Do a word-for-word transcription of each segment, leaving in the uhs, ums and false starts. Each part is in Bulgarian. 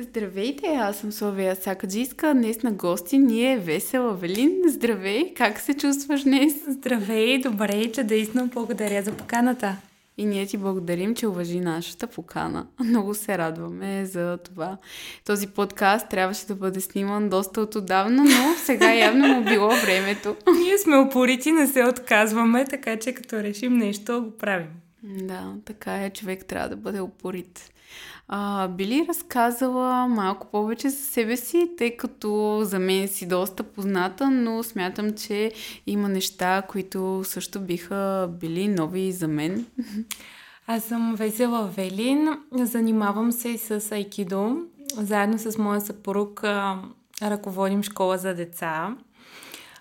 Здравейте, аз съм Славия Сакаджийска. Днес на гости ни е Весела Велин. Здравей, как се чувстваш днес? Здравей, добре, че наистина благодаря за поканата. И ние ти благодарим, че уважи нашата покана. Много се радваме за това. Този подкаст трябваше да бъде сниман доста отдавна, но сега явно му било времето. Ние сме упорити, не се отказваме, така че като решим нещо, го правим. Да, така е, човек трябва да бъде упорит. А, би ли разказала малко повече за себе си, тъй като за мен си доста позната, но смятам, че има неща, които също биха били нови за мен. Аз съм Весела Велин, занимавам се с айкидо. Заедно с моя съпруг ръководим школа за деца,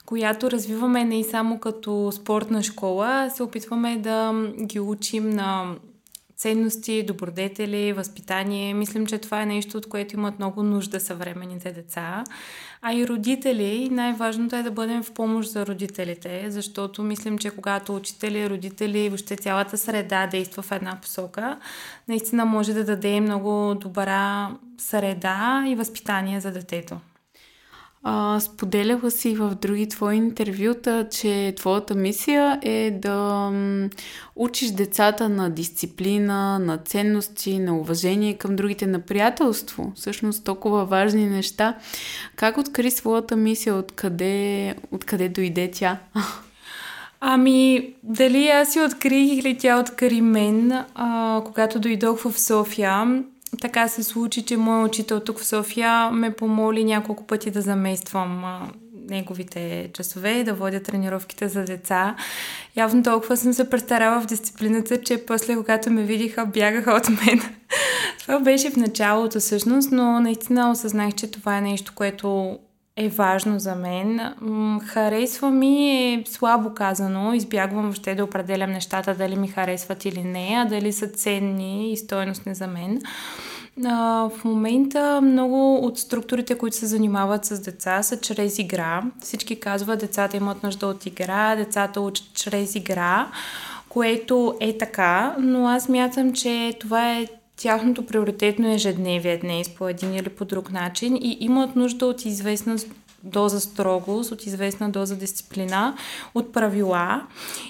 която развиваме не само като спортна школа, се опитваме да ги учим на ценности, добродетели, възпитание. Мислим, че това е нещо, от което имат много нужда съвременните деца. А и родители, най-важното е да бъдем в помощ за родителите, защото мислим, че когато учители, родители и въобще цялата среда действа в една посока, наистина може да даде много добра среда и възпитание за детето. А, споделяла си в други твои интервюта, че твоята мисия е да учиш децата на дисциплина, на ценности, на уважение към другите, на приятелство. Всъщност толкова важни неща. Как откри своята мисия? Откъде, откъде дойде тя? Ами, дали аз я открих или тя откри мен, а, когато дойдох в София. Така се случи, че мой учител тук в София ме помоли няколко пъти да замествам неговите часове и да водя тренировките за деца. Явно толкова съм се престарала в дисциплината, че после, когато ме видиха, бягаха от мен. Това беше в началото всъщност, но наистина осъзнах, че това е нещо, което е важно за мен. Харесва ми е слабо казано. Избягвам въобще да определям нещата, дали ми харесват или не, а дали са ценни и стойностни за мен. А, в момента много от структурите, които се занимават с деца, са чрез игра. Всички казват, децата имат нужда от игра, децата учат чрез игра, което е така, но аз мятам, че това е тяхното приоритетно ежедневие днес по един или по друг начин и имат нужда от известна доза строгост, от известна доза дисциплина, от правила.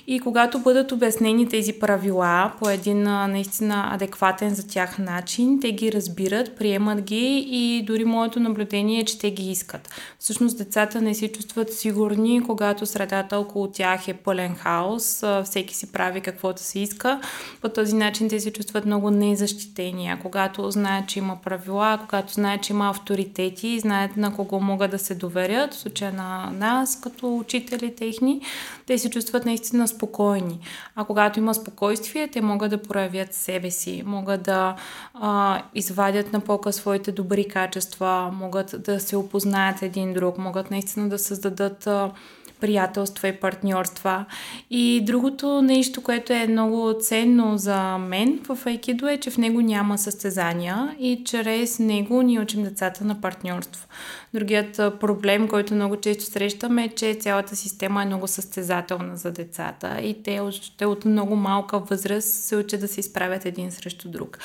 И когато бъдат обяснени тези правила по един наистина адекватен за тях начин, те ги разбират, приемат ги и дори моето наблюдение е, че те ги искат. Всъщност децата не се чувстват сигурни, когато средата около тях е пълен хаос, всеки си прави каквото се иска. По този начин те се чувстват много незащитени. А когато знаят, че има правила, когато знаят, че има авторитети и знаят на кого могат да се доверят, в случая на нас, като учители техни, те се чувстват наистина спокойни. А когато има спокойствие, те могат да проявят себе си, могат да а, извадят на показ своите добри качества, могат да се опознаят един друг, могат наистина да създадат а, приятелства и партньорства. И другото нещо, което е много ценно за мен в айкидо е, че в него няма състезания и чрез него ние учим децата на партньорство. Другият проблем, който много често срещаме е, че цялата система е много състезателна за децата и те, те от много малка възраст се учат да се изправят един срещу друг.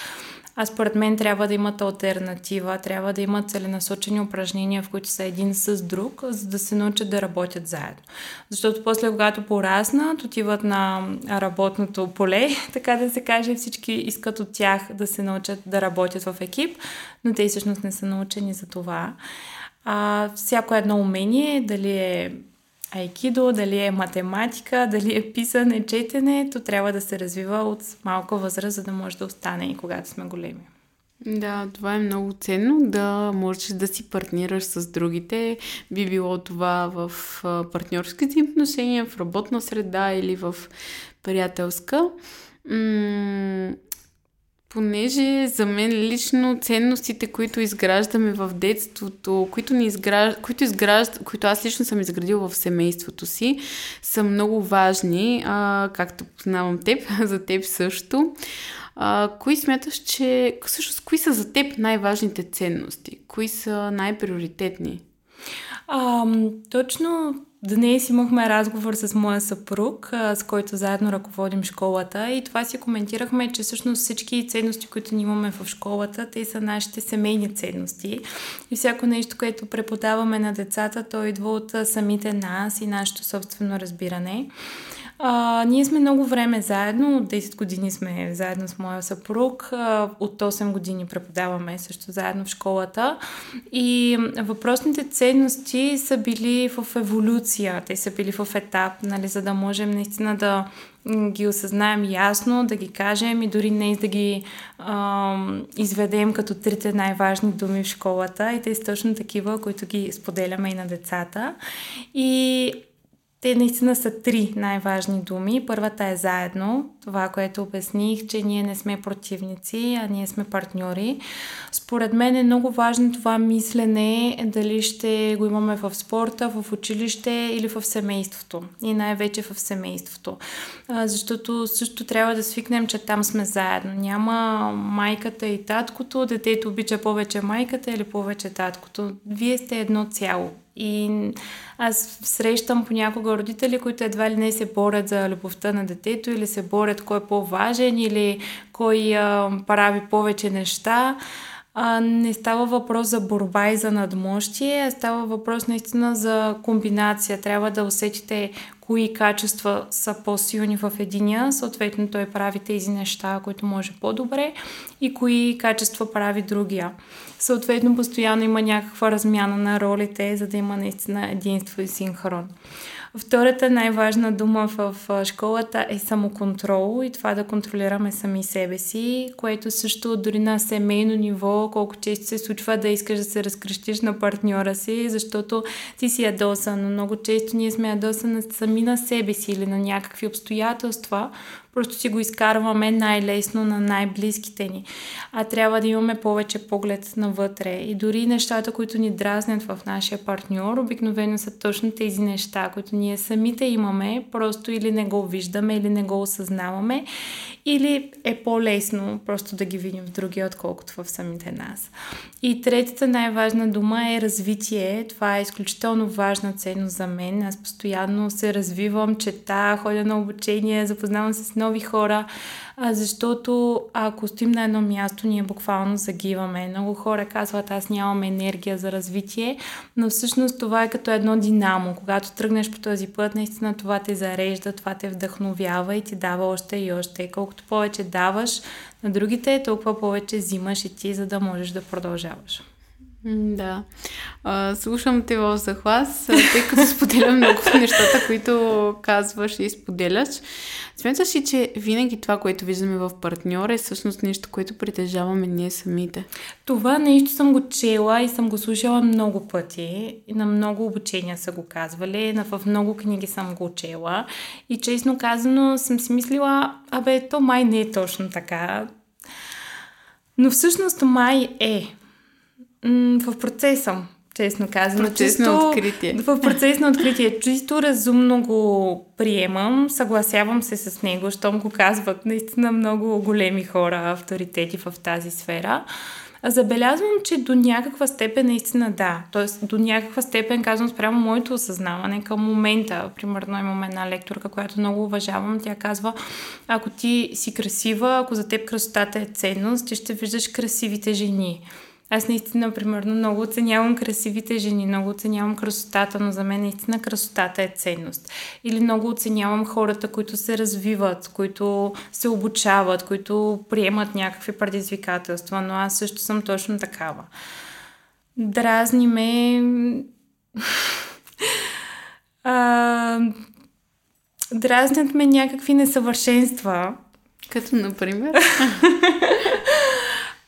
А според мен трябва да имат алтернатива, трябва да имат целенасочени упражнения, в които са един с друг, за да се научат да работят заедно. Защото после, когато пораснат, отиват на работното поле, така да се каже, всички искат от тях да се научат да работят в екип, но те всъщност не са научени за това. А, всяко едно умение, дали е айкидо, дали е математика, дали е писане, четене, то трябва да се развива от малка възраст, за да може да остане и когато сме големи. Да, това е много ценно, да можеш да си партнираш с другите. Би било това в партньорските отношения, в работна среда или в приятелска. М- Понеже за мен лично ценностите, които изграждаме в детството, които, ни изгражд... които, изгражд... които аз лично съм изградила в семейството си, са много важни, а, както познавам теб, за теб също. А, кои смяташ, че всъщност кои са за теб най-важните ценности? Кои са най-приоритетни? А, точно Днес имахме разговор с моя съпруг, с който заедно ръководим школата, и това си коментирахме, че всъщност всички ценности, които ние имаме в школата, те са нашите семейни ценности. И всяко нещо, което преподаваме на децата, то идва от самите нас и нашето собствено разбиране. А, ние сме много време заедно, от десет години сме заедно с моя съпруг, от осем години преподаваме също заедно в школата, и въпросните ценности са били в еволюция, те са били в етап, нали, за да можем наистина да ги осъзнаем ясно, да ги кажем и дори днес да ги а, изведем като трите най-важни думи в школата, и те са точно такива, които ги споделяме и на децата. И те наистина са три най-важни думи. Първата е заедно. Това, което обясних, че ние не сме противници, а ние сме партньори. Според мен е много важно това мислене, дали ще го имаме в спорта, в училище или в семейството. И най-вече в семейството. Защото също трябва да свикнем, че там сме заедно. Няма майката и таткото, детето обича повече майката или повече таткото. Вие сте едно цяло. И аз срещам понякога родители, които едва ли не се борят за любовта на детето или се борят кой е по-важен или кой а, прави повече неща. А, не става въпрос за борба и за надмощие, а става въпрос наистина за комбинация. Трябва да усетите кои качества са по-силни в единия, съответно той прави тези неща, които може по-добре, и кои качества прави другия. Съответно постоянно има някаква размяна на ролите, за да има наистина единство и синхрон. Втората най-важна дума в школата е самоконтрол, и това да контролираме сами себе си, което също дори на семейно ниво, колко често се случва да искаш да се разкрещиш на партньора си, защото ти си ядосан, но много често ние сме ядосани сами на себе си или на някакви обстоятелства, просто си го изкарваме най-лесно на най-близките ни. А трябва да имаме повече поглед навътре. И дори нещата, които ни дразнят в нашия партньор, обикновено са точно тези неща, които ние самите имаме, просто или не го виждаме, или не го осъзнаваме, или е по-лесно просто да ги видим в другия, отколкото в самите нас. И третата най-важна дума е развитие. Това е изключително важна ценност за мен. Аз постоянно се развивам, чета, ходя на обучение, запознавам се с нови хора, защото ако стоим на едно място, ние буквално загиваме. Много хора казват, аз нямам енергия за развитие, но всъщност това е като едно динамо. Когато тръгнеш по този път, наистина това те зарежда, това те вдъхновява и ти дава още и още. Колкото повече даваш на другите, толкова повече взимаш и ти, за да можеш да продължаваш. Да. А, слушам те в захлас, тъй като споделям много нещата, които казваш и споделяш. Смяташ ли, че винаги това, което виждаме в партньора, е всъщност нещо, което притежаваме ние самите? Това нещо съм го чела и съм го слушала много пъти. На много обучения са го казвали, в много книги съм го чела. И честно казано съм си мислила, абе, то май не е точно така. Но всъщност май е. В процес съм, честно казано. Чисто, откритие. В процес на откритие. Чисто разумно го приемам, съгласявам се с него, щом го казват наистина много големи хора, авторитети в тази сфера. Забелязвам, че до някаква степен наистина да. Тоест до някаква степен, казвам спрямо моето осъзнаване към момента. Примерно имам една лекторка, която много уважавам. Тя казва, ако ти си красива, ако за теб красотата е ценност, ти ще виждаш красивите жени. Аз наистина, примерно, много оценявам красивите жени, много оценявам красотата, но за мен наистина красотата е ценност. Или много оценявам хората, които се развиват, които се обучават, които приемат някакви предизвикателства, но аз също съм точно такава. Дразни ме... а... Дразнят ме някакви несъвършенства. Като, например...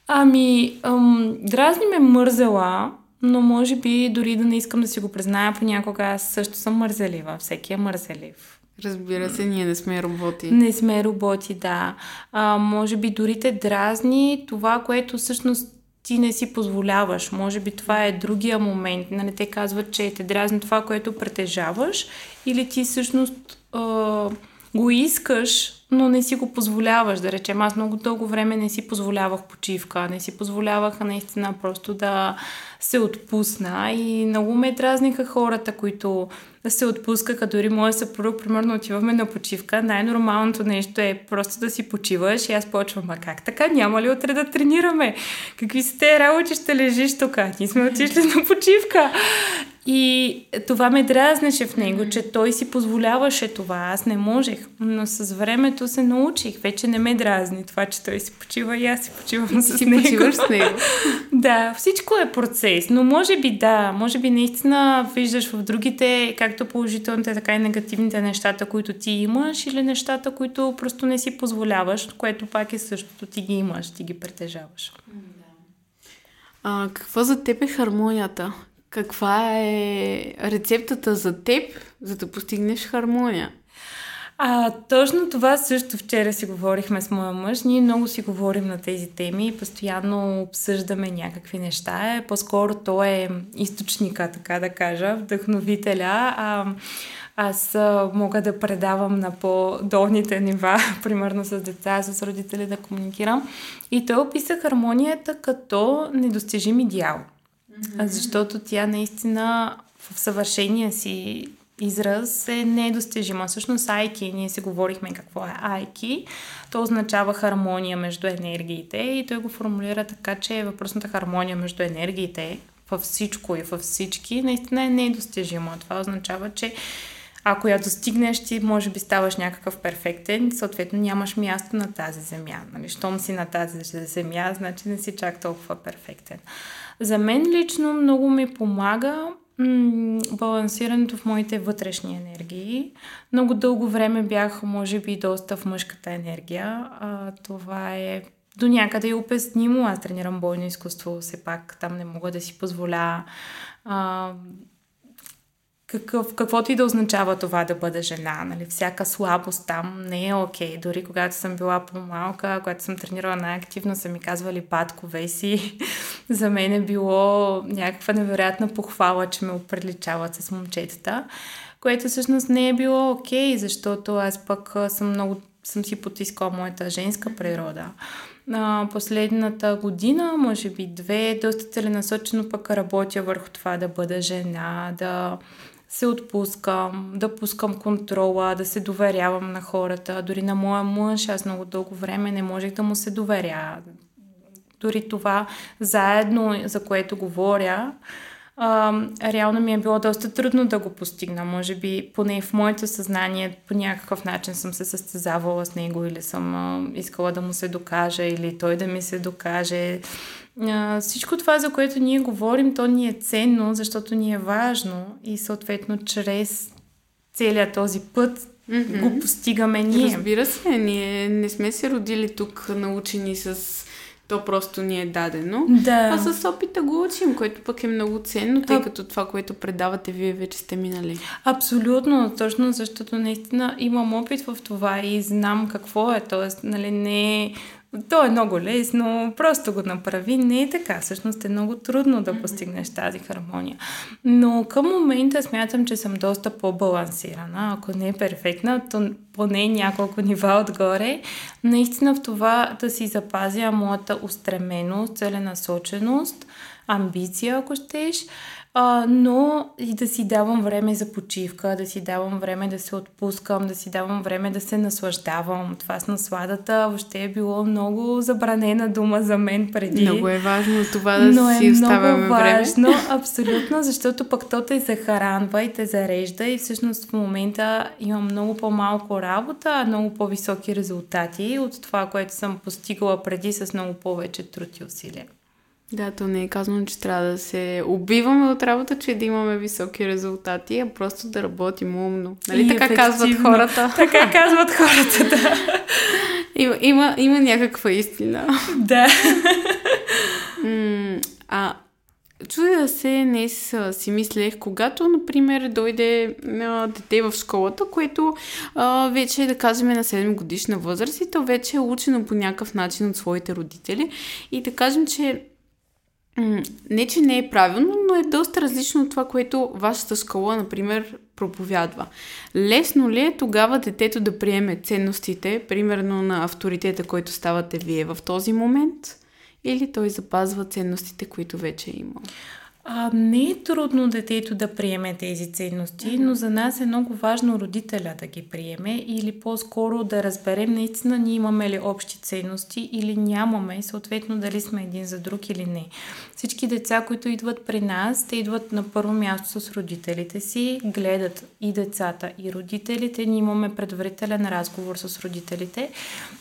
Ами, ам, дразни ме мързела, но може би дори да не искам да си го призная, понякога аз също съм мързелива, всеки е мързелив. Разбира се, ние не сме роботи. Не сме роботи, да. А, може би дори те дразни това, което всъщност ти не си позволяваш. Може би това е другия момент. Нали, те казват, че те дразни това, което притежаваш, или ти всъщност а, го искаш, но не си го позволяваш, да речем. Аз много дълго време не си позволявах почивка, не си позволявах наистина просто да се отпусна и много ме дразниха хората, които се отпускаха. Дори моя съпруг, примерно, отиваме на почивка. Най-нормалното нещо е просто да си почиваш и аз почвам, а как така? Няма ли утре да тренираме? Какви са те работи, ще лежиш тук? Ние сме отишли на почивка. И това ме дразнеше в него, че той си позволяваше това. Аз не можех, но с времето се научих. Вече не ме дразни това, че той си почива и аз си почивам с, си него. Почиваш с него. Да, всичко е процес, но може би да, може би наистина виждаш в другите както положителните, така и негативните нещата, които ти имаш, или нещата, които просто не си позволяваш, което пак е същото. Ти ги имаш, ти ги притежаваш. А, какво за теб е хармонията? Каква е рецептата за теб, за да постигнеш хармония? А, точно това също вчера си говорихме с моя мъж. Ние много си говорим на тези теми и постоянно обсъждаме някакви неща. По-скоро той е източника, така да кажа, вдъхновителя. А, аз мога да предавам на по-долните нива, примерно с деца, с родители да комуникирам. И той описа хармонията като недостижим идеал. Защото тя наистина в съвършения си израз е недостижима. Всъщност айки, ние си говорихме какво е айки, то означава хармония между енергиите и той го формулира така, че въпросната хармония между енергиите във всичко и във всички наистина е недостижима. Това означава, че ако я достигнеш, ти може би ставаш някакъв перфектен, съответно нямаш място на тази земя. Нали? Щом си на тази земя, значи не си чак толкова перфектен. За мен лично много ми помага м- балансирането в моите вътрешни енергии. Много дълго време бях, може би, доста в мъжката енергия. А, това е до някъде и обяснимо. Аз тренирам бойно изкуство, все пак там не мога да си позволя... А, Какъв, каквото и да означава това да бъде жена, нали? Всяка слабост там не е окей. Okay. Дори когато съм била по-малка, когато съм тренирала най-активно, са ми казвали "батко, веси", за мен е било някаква невероятна похвала, че ме оприличават с момчетата, което всъщност не е било окей, okay, защото аз пък съм много съм си потискала моята женска природа. На последната година, може би две, доста целенасочено пък работя върху това да бъда жена, да се отпускам, да пускам контрола, да се доверявам на хората. Дори на моя мъж, аз много дълго време не можех да му се доверя. Дори това заедно, за което говоря, Uh, реално ми е било доста трудно да го постигна. Може би, поне в моето съзнание, по някакъв начин съм се състезавала с него или съм uh, искала да му се докажа или той да ми се докаже. Uh, всичко това, за което ние говорим, то ни е ценно, защото ни е важно и съответно чрез целият този път mm-hmm. го постигаме ние. Разбира се, ние не сме се родили тук научени с... То просто ни е дадено. Да. А с опита го учим, което пък е много ценно, тъй като това, което предавате, вие вече сте минали. Абсолютно, точно, защото наистина имам опит в това и знам какво е. Тоест, нали, не... То е много лесно, просто го направи. Не е така. Всъщност е много трудно да постигнеш тази хармония. Но към момента смятам, че съм доста по-балансирана. Ако не е перфектна, то поне няколко нива отгоре. Наистина в това да си запазя моята устременост, целенасоченост, амбиция, ако щеш, а, но и да си давам време за почивка, да си давам време да се отпускам, да си давам време да се наслаждавам. Това с насладата въобще е било много забранена дума за мен преди. Много е важно това да но си е оставяме време. Е много важно, абсолютно, защото пък то те захранва и те зарежда и всъщност в момента имам много по-малко работа, много по-високи резултати от това, което съм постигала преди с много повече труд и усилия. Да, то не е казано, че трябва да се убиваме от работа, че да имаме високи резултати, а просто да работим умно. Нали? Така ефективно. Казват хората. Така казват хората, да. Има, има, има някаква истина. Да. А, чудя се, днес си мислех, когато, например, дойде а, дете в школата, което а, вече, да кажем, е на седем годишна възраст и то вече е учено по някакъв начин от своите родители. И да кажем, че не, че не е правилно, но е доста различно от това, което вашата школа, например, проповядва. Лесно ли е тогава детето да приеме ценностите, примерно на авторитета, който ставате вие в този момент, или той запазва ценностите, които вече е имал? А, не е трудно детето да приеме тези ценности, mm-hmm. но за нас е много важно родителя да ги приеме или по-скоро да разберем наистина ние имаме ли общи ценности или нямаме, съответно дали сме един за друг или не. Всички деца, които идват при нас, те идват на първо място с родителите си, гледат и децата, и родителите. Ние имаме предварителен разговор с родителите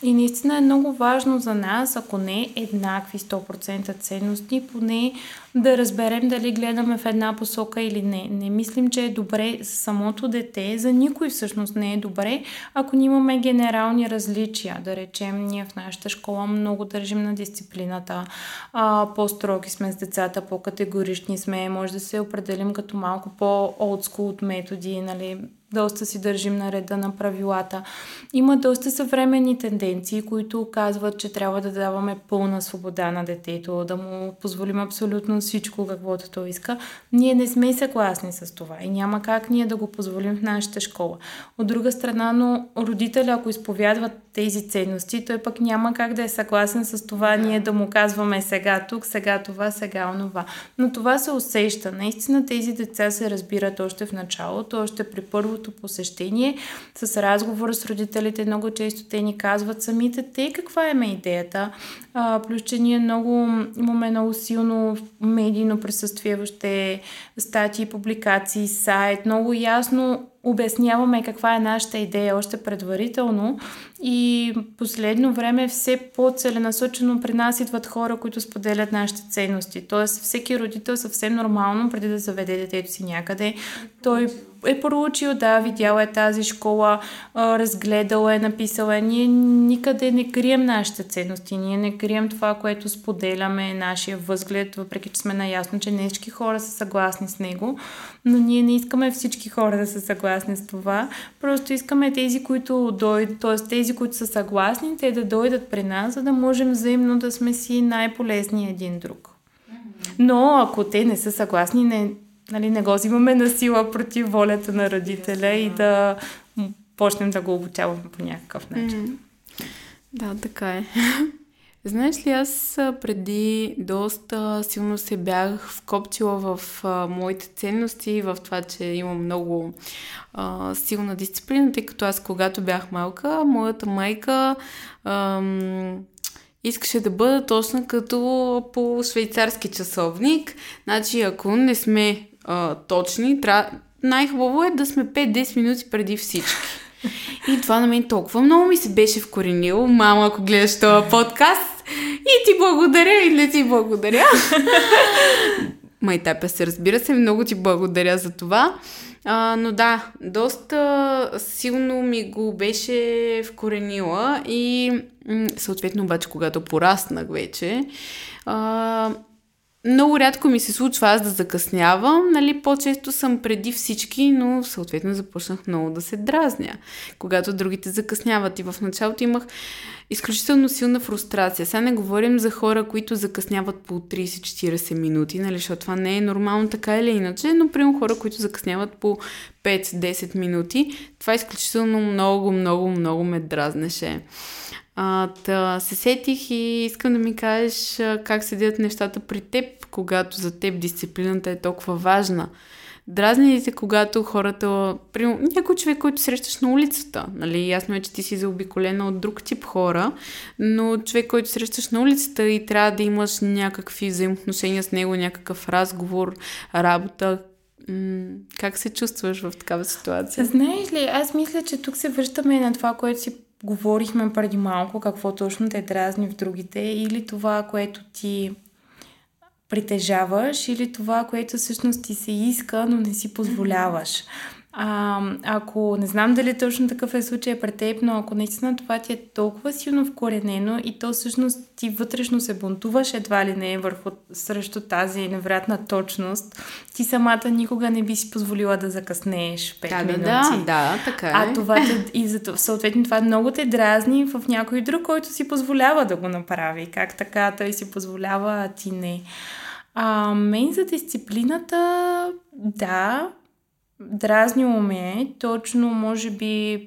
и наистина е много важно за нас, ако не еднакви сто процента ценности, поне да разберем дали гледаме в една посока или не. Не мислим, че е добре за самото дете, за никой всъщност не е добре, ако ние имаме генерални различия. Да речем, ние в нашата школа много държим на дисциплината, а, по-строги сме с децата, по-категорични сме, може да се определим като малко по-олдскул от методи, нали, доста си държим на реда на правилата. Има доста съвременни тенденции, които казват, че трябва да даваме пълна свобода на детето, да му позволим абсолютно всичко, каквото то иска. Ние не сме съгласни с това и няма как ние да го позволим в нашата школа. От друга страна, но родителя, ако изповядват тези ценности, той пък няма как да е съгласен с това ние да му казваме сега тук, сега това, сега онова. Но това се усеща. Наистина тези деца се разбират още в началото, още при първо посещение, с разговор с родителите. Много често те ни казват самите те каква е идеята. А, плюс, че ние много, имаме много силно медийно присъствие, въобще статии, публикации, сайт. Много ясно обясняваме каква е нашата идея още предварително и последно време все по-целенасочено при нас идват хора, които споделят нашите ценности. Тоест всеки родител съвсем нормално, преди да заведе детето си някъде, той е проучил, да, видял е тази школа, разгледал е, написал е. Ние никъде не крием нашите ценности, ние не крием това, което споделяме, нашия възглед, въпреки че сме наясно, че не всички хора са съгласни с него, но ние не искаме всички хора да са съгласни с това. Просто искаме тези, които дойдат, т.е. тези, които са съгласни, те да дойдат при нас, за да можем взаимно да сме си най-полезни един друг. Но ако те не са съгласни, не, нали, не го взимаме на сила против волята на родителя и да почнем да го обучаваме по някакъв начин. Да, така е. Знаеш ли, аз преди доста силно се бях вкопчила в а, моите ценности, в това, че имам много а, силна дисциплина, тъй като аз когато бях малка, моята майка ам, искаше да бъда точно като по швейцарски часовник. Значи, ако не сме а, точни, тра... най-хубаво е да сме пет-десет минути преди всички. И това на мен толкова много ми се беше вкоренило. Мама, ако гледаш този подкаст, и ти благодаря, и не ти благодаря. Майтапя се, разбира се, много ти благодаря за това. А, но да, доста силно ми го беше вкоренила и съответно обаче, когато пораснах вече, а, много рядко ми се случва аз да закъснявам, нали, по-често съм преди всички, но съответно започнах много да се дразня, когато другите закъсняват. И в началото имах изключително силна фрустрация. Сега не говорим за хора, които закъсняват по трийсет-четирийсет минути, нали, защото това не е нормално така или иначе, но примерно хора, които закъсняват по пет-десет минути, това изключително много, много, много ме дразнеше. А, да се сетих и искам да ми кажеш как седят нещата при теб, когато за теб дисциплината е толкова важна. Дразни ли се, когато хората... При... Някой човек, който срещаш на улицата, нали, ясно е, че ти си заобиколена от друг тип хора, но човек, който срещаш на улицата и трябва да имаш някакви взаимоотношения с него, някакъв разговор, работа, как се чувстваш в такава ситуация? Знаеш ли, аз мисля, че тук се връщаме на това, което си говорихме преди малко, какво точно те дразни в другите, или това, което ти притежаваш, или това, което всъщност ти се иска, но не си позволяваш. А, ако не знам дали точно такъв е случай при теб, но ако наистина това ти е толкова силно вкоренено и то всъщност ти вътрешно се бунтуваш едва ли не върху, срещу тази невероятна точност, ти самата никога не би си позволила да закъснееш пет да, минути. Да, да, така е. А това те, и за, съответно това много те дразни в някой друг, който си позволява да го направи. Как така той си позволява, а ти не. А, мен за дисциплината, да, дразнило ме точно, може би,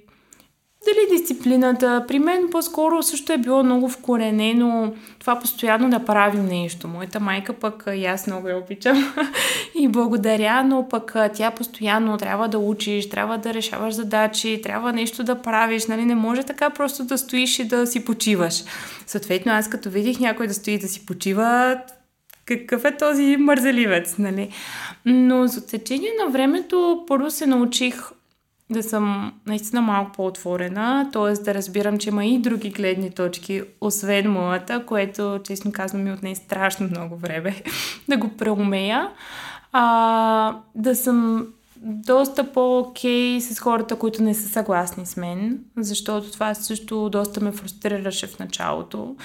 дали дисциплината. При мен по-скоро също е било много вкоренено това постоянно да правим нещо. Моята майка пък и аз много я обичам и благодаря, но пък тя постоянно трябва да учиш, трябва да решаваш задачи, трябва нещо да правиш, нали, не може така просто да стоиш и да си почиваш. Съответно, аз като видих някой да стои да си почива, какъв е този мързеливец, нали? Но за течение на времето първо се научих да съм наистина малко по-отворена, т.е. да разбирам, че има и други гледни точки, освен моята, което, честно казвам, ми отне страшно много време да го преумея. А, да съм доста по-окей с хората, които не са съгласни с мен, защото това също доста ме фрустрираше в началото.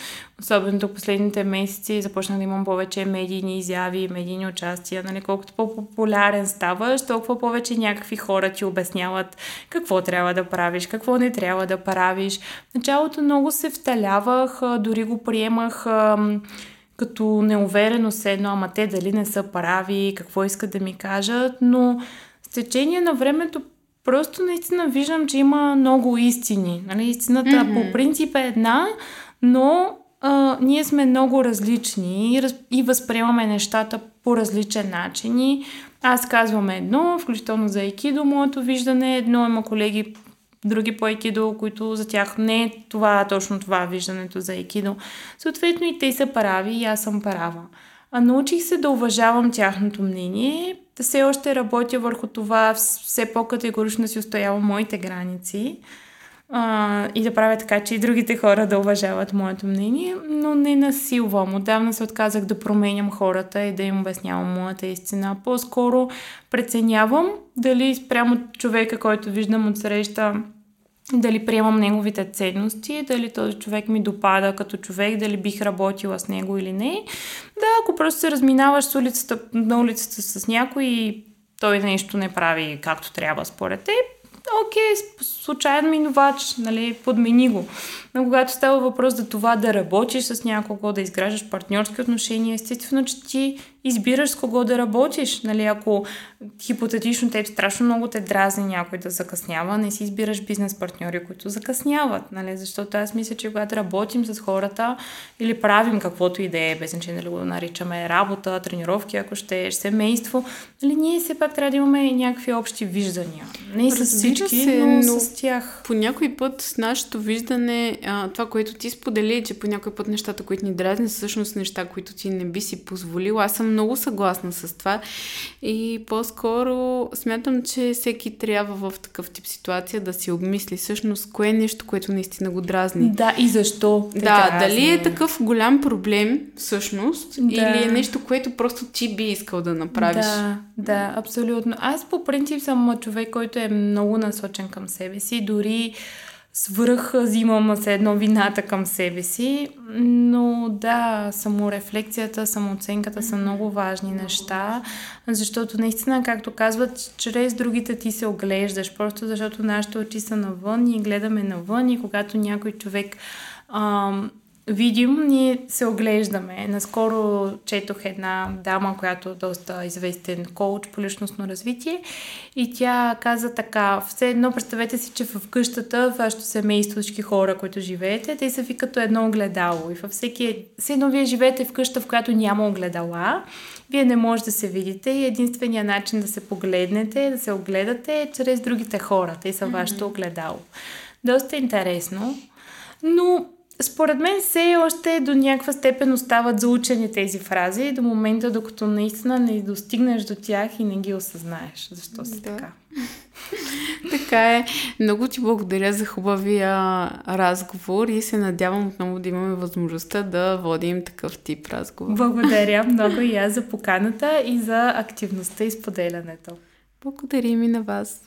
Особено до последните месеци започнах да имам повече медийни изяви, медийни участия. Нали? Колкото по-популярен ставаш, толкова повече някакви хора ти обясняват какво трябва да правиш, какво не трябва да правиш. В началото много се вталявах, дори го приемах като неуверено се едно, ама те дали не са прави, какво искат да ми кажат, но в течение на времето просто наистина виждам, че има много истини. Нали? Истината mm-hmm. по принцип е една, но а, ние сме много различни и, раз... и възприемаме нещата по различен начин. И аз казвам едно, включително за айкидо, моето виждане е едно, има колеги други по айкидо, които за тях не е това, точно това виждането за айкидо. Съответно и те са прави и аз съм права. А научих се да уважавам тяхното мнение, да все още работя върху това, все по-категорично си устоявам моите граници а, и да правя така, че и другите хора да уважават моето мнение, но не насилвам. Отдавна се отказах да променям хората и да им обяснявам моята истина. По-скоро преценявам дали спрямо човека, който виждам отсреща, дали приемам неговите ценности, дали този човек ми допада като човек, дали бих работила с него или не. Да, ако просто се разминаваш с улицата, на улицата с някой и той нещо не прави както трябва според теб, окей, случайен минувач, нали, подмени го. Но когато става въпрос за това да работиш с някого, да изграждаш партньорски отношения, естествено, че ти избираш с кого да работиш. Нали, ако хипотетично теб страшно много те дразни някой да закъснява, не си избираш бизнес партньори, които закъсняват. Нали, защото аз мисля, че когато работим с хората или правим каквото и да е, без значение дали го наричаме работа, тренировки, ако щеш, семейство, нали, ние все пак трябва да имаме някакви общи виждания. Не с всички, се, но, но с тях. По някой път нашето виждане, а, това, което ти сподели, че по някой път нещата, които ни дразни, са всъщност неща, които ти не би си позволила. Аз съм много съгласна с това и по-скоро смятам, че всеки трябва в такъв тип ситуация да си обмисли всъщност кое е нещо, което наистина го дразни. Да, и защо те да, дразни. Дали е такъв голям проблем всъщност да. Или е нещо, което просто ти би искал да направиш. Да, да, абсолютно. Аз по принцип съм човек, който е много насочен към себе си, дори свръх взимам се едно вината към себе си, но да, саморефлекцията, самооценката са много важни неща, защото наистина, както казват, чрез другите ти се оглеждаш, просто защото нашите очи са навън и гледаме навън и когато някой човек ам, видим, ние се оглеждаме. Наскоро четох една дама, която е доста известен коуч по личностно развитие и тя каза така, все едно представете си, че в къщата, вашето семейство, всички хора, които живеете, те са ви като едно огледало и във всеки, все едно вие живеете в къща, в която няма огледала, вие не можете да се видите и единственият начин да се погледнете, да се огледате е чрез другите хора, те са вашето огледало. Доста интересно, но според мен все още до някаква степен остават заучени тези фрази до момента, докато наистина не достигнеш до тях и не ги осъзнаеш. Защо си да. Така? Така е. Много ти благодаря за хубавия разговор и се надявам отново да имаме възможността да водим такъв тип разговор. Благодаря много и аз за поканата и за активността и споделянето. Благодарим и на вас.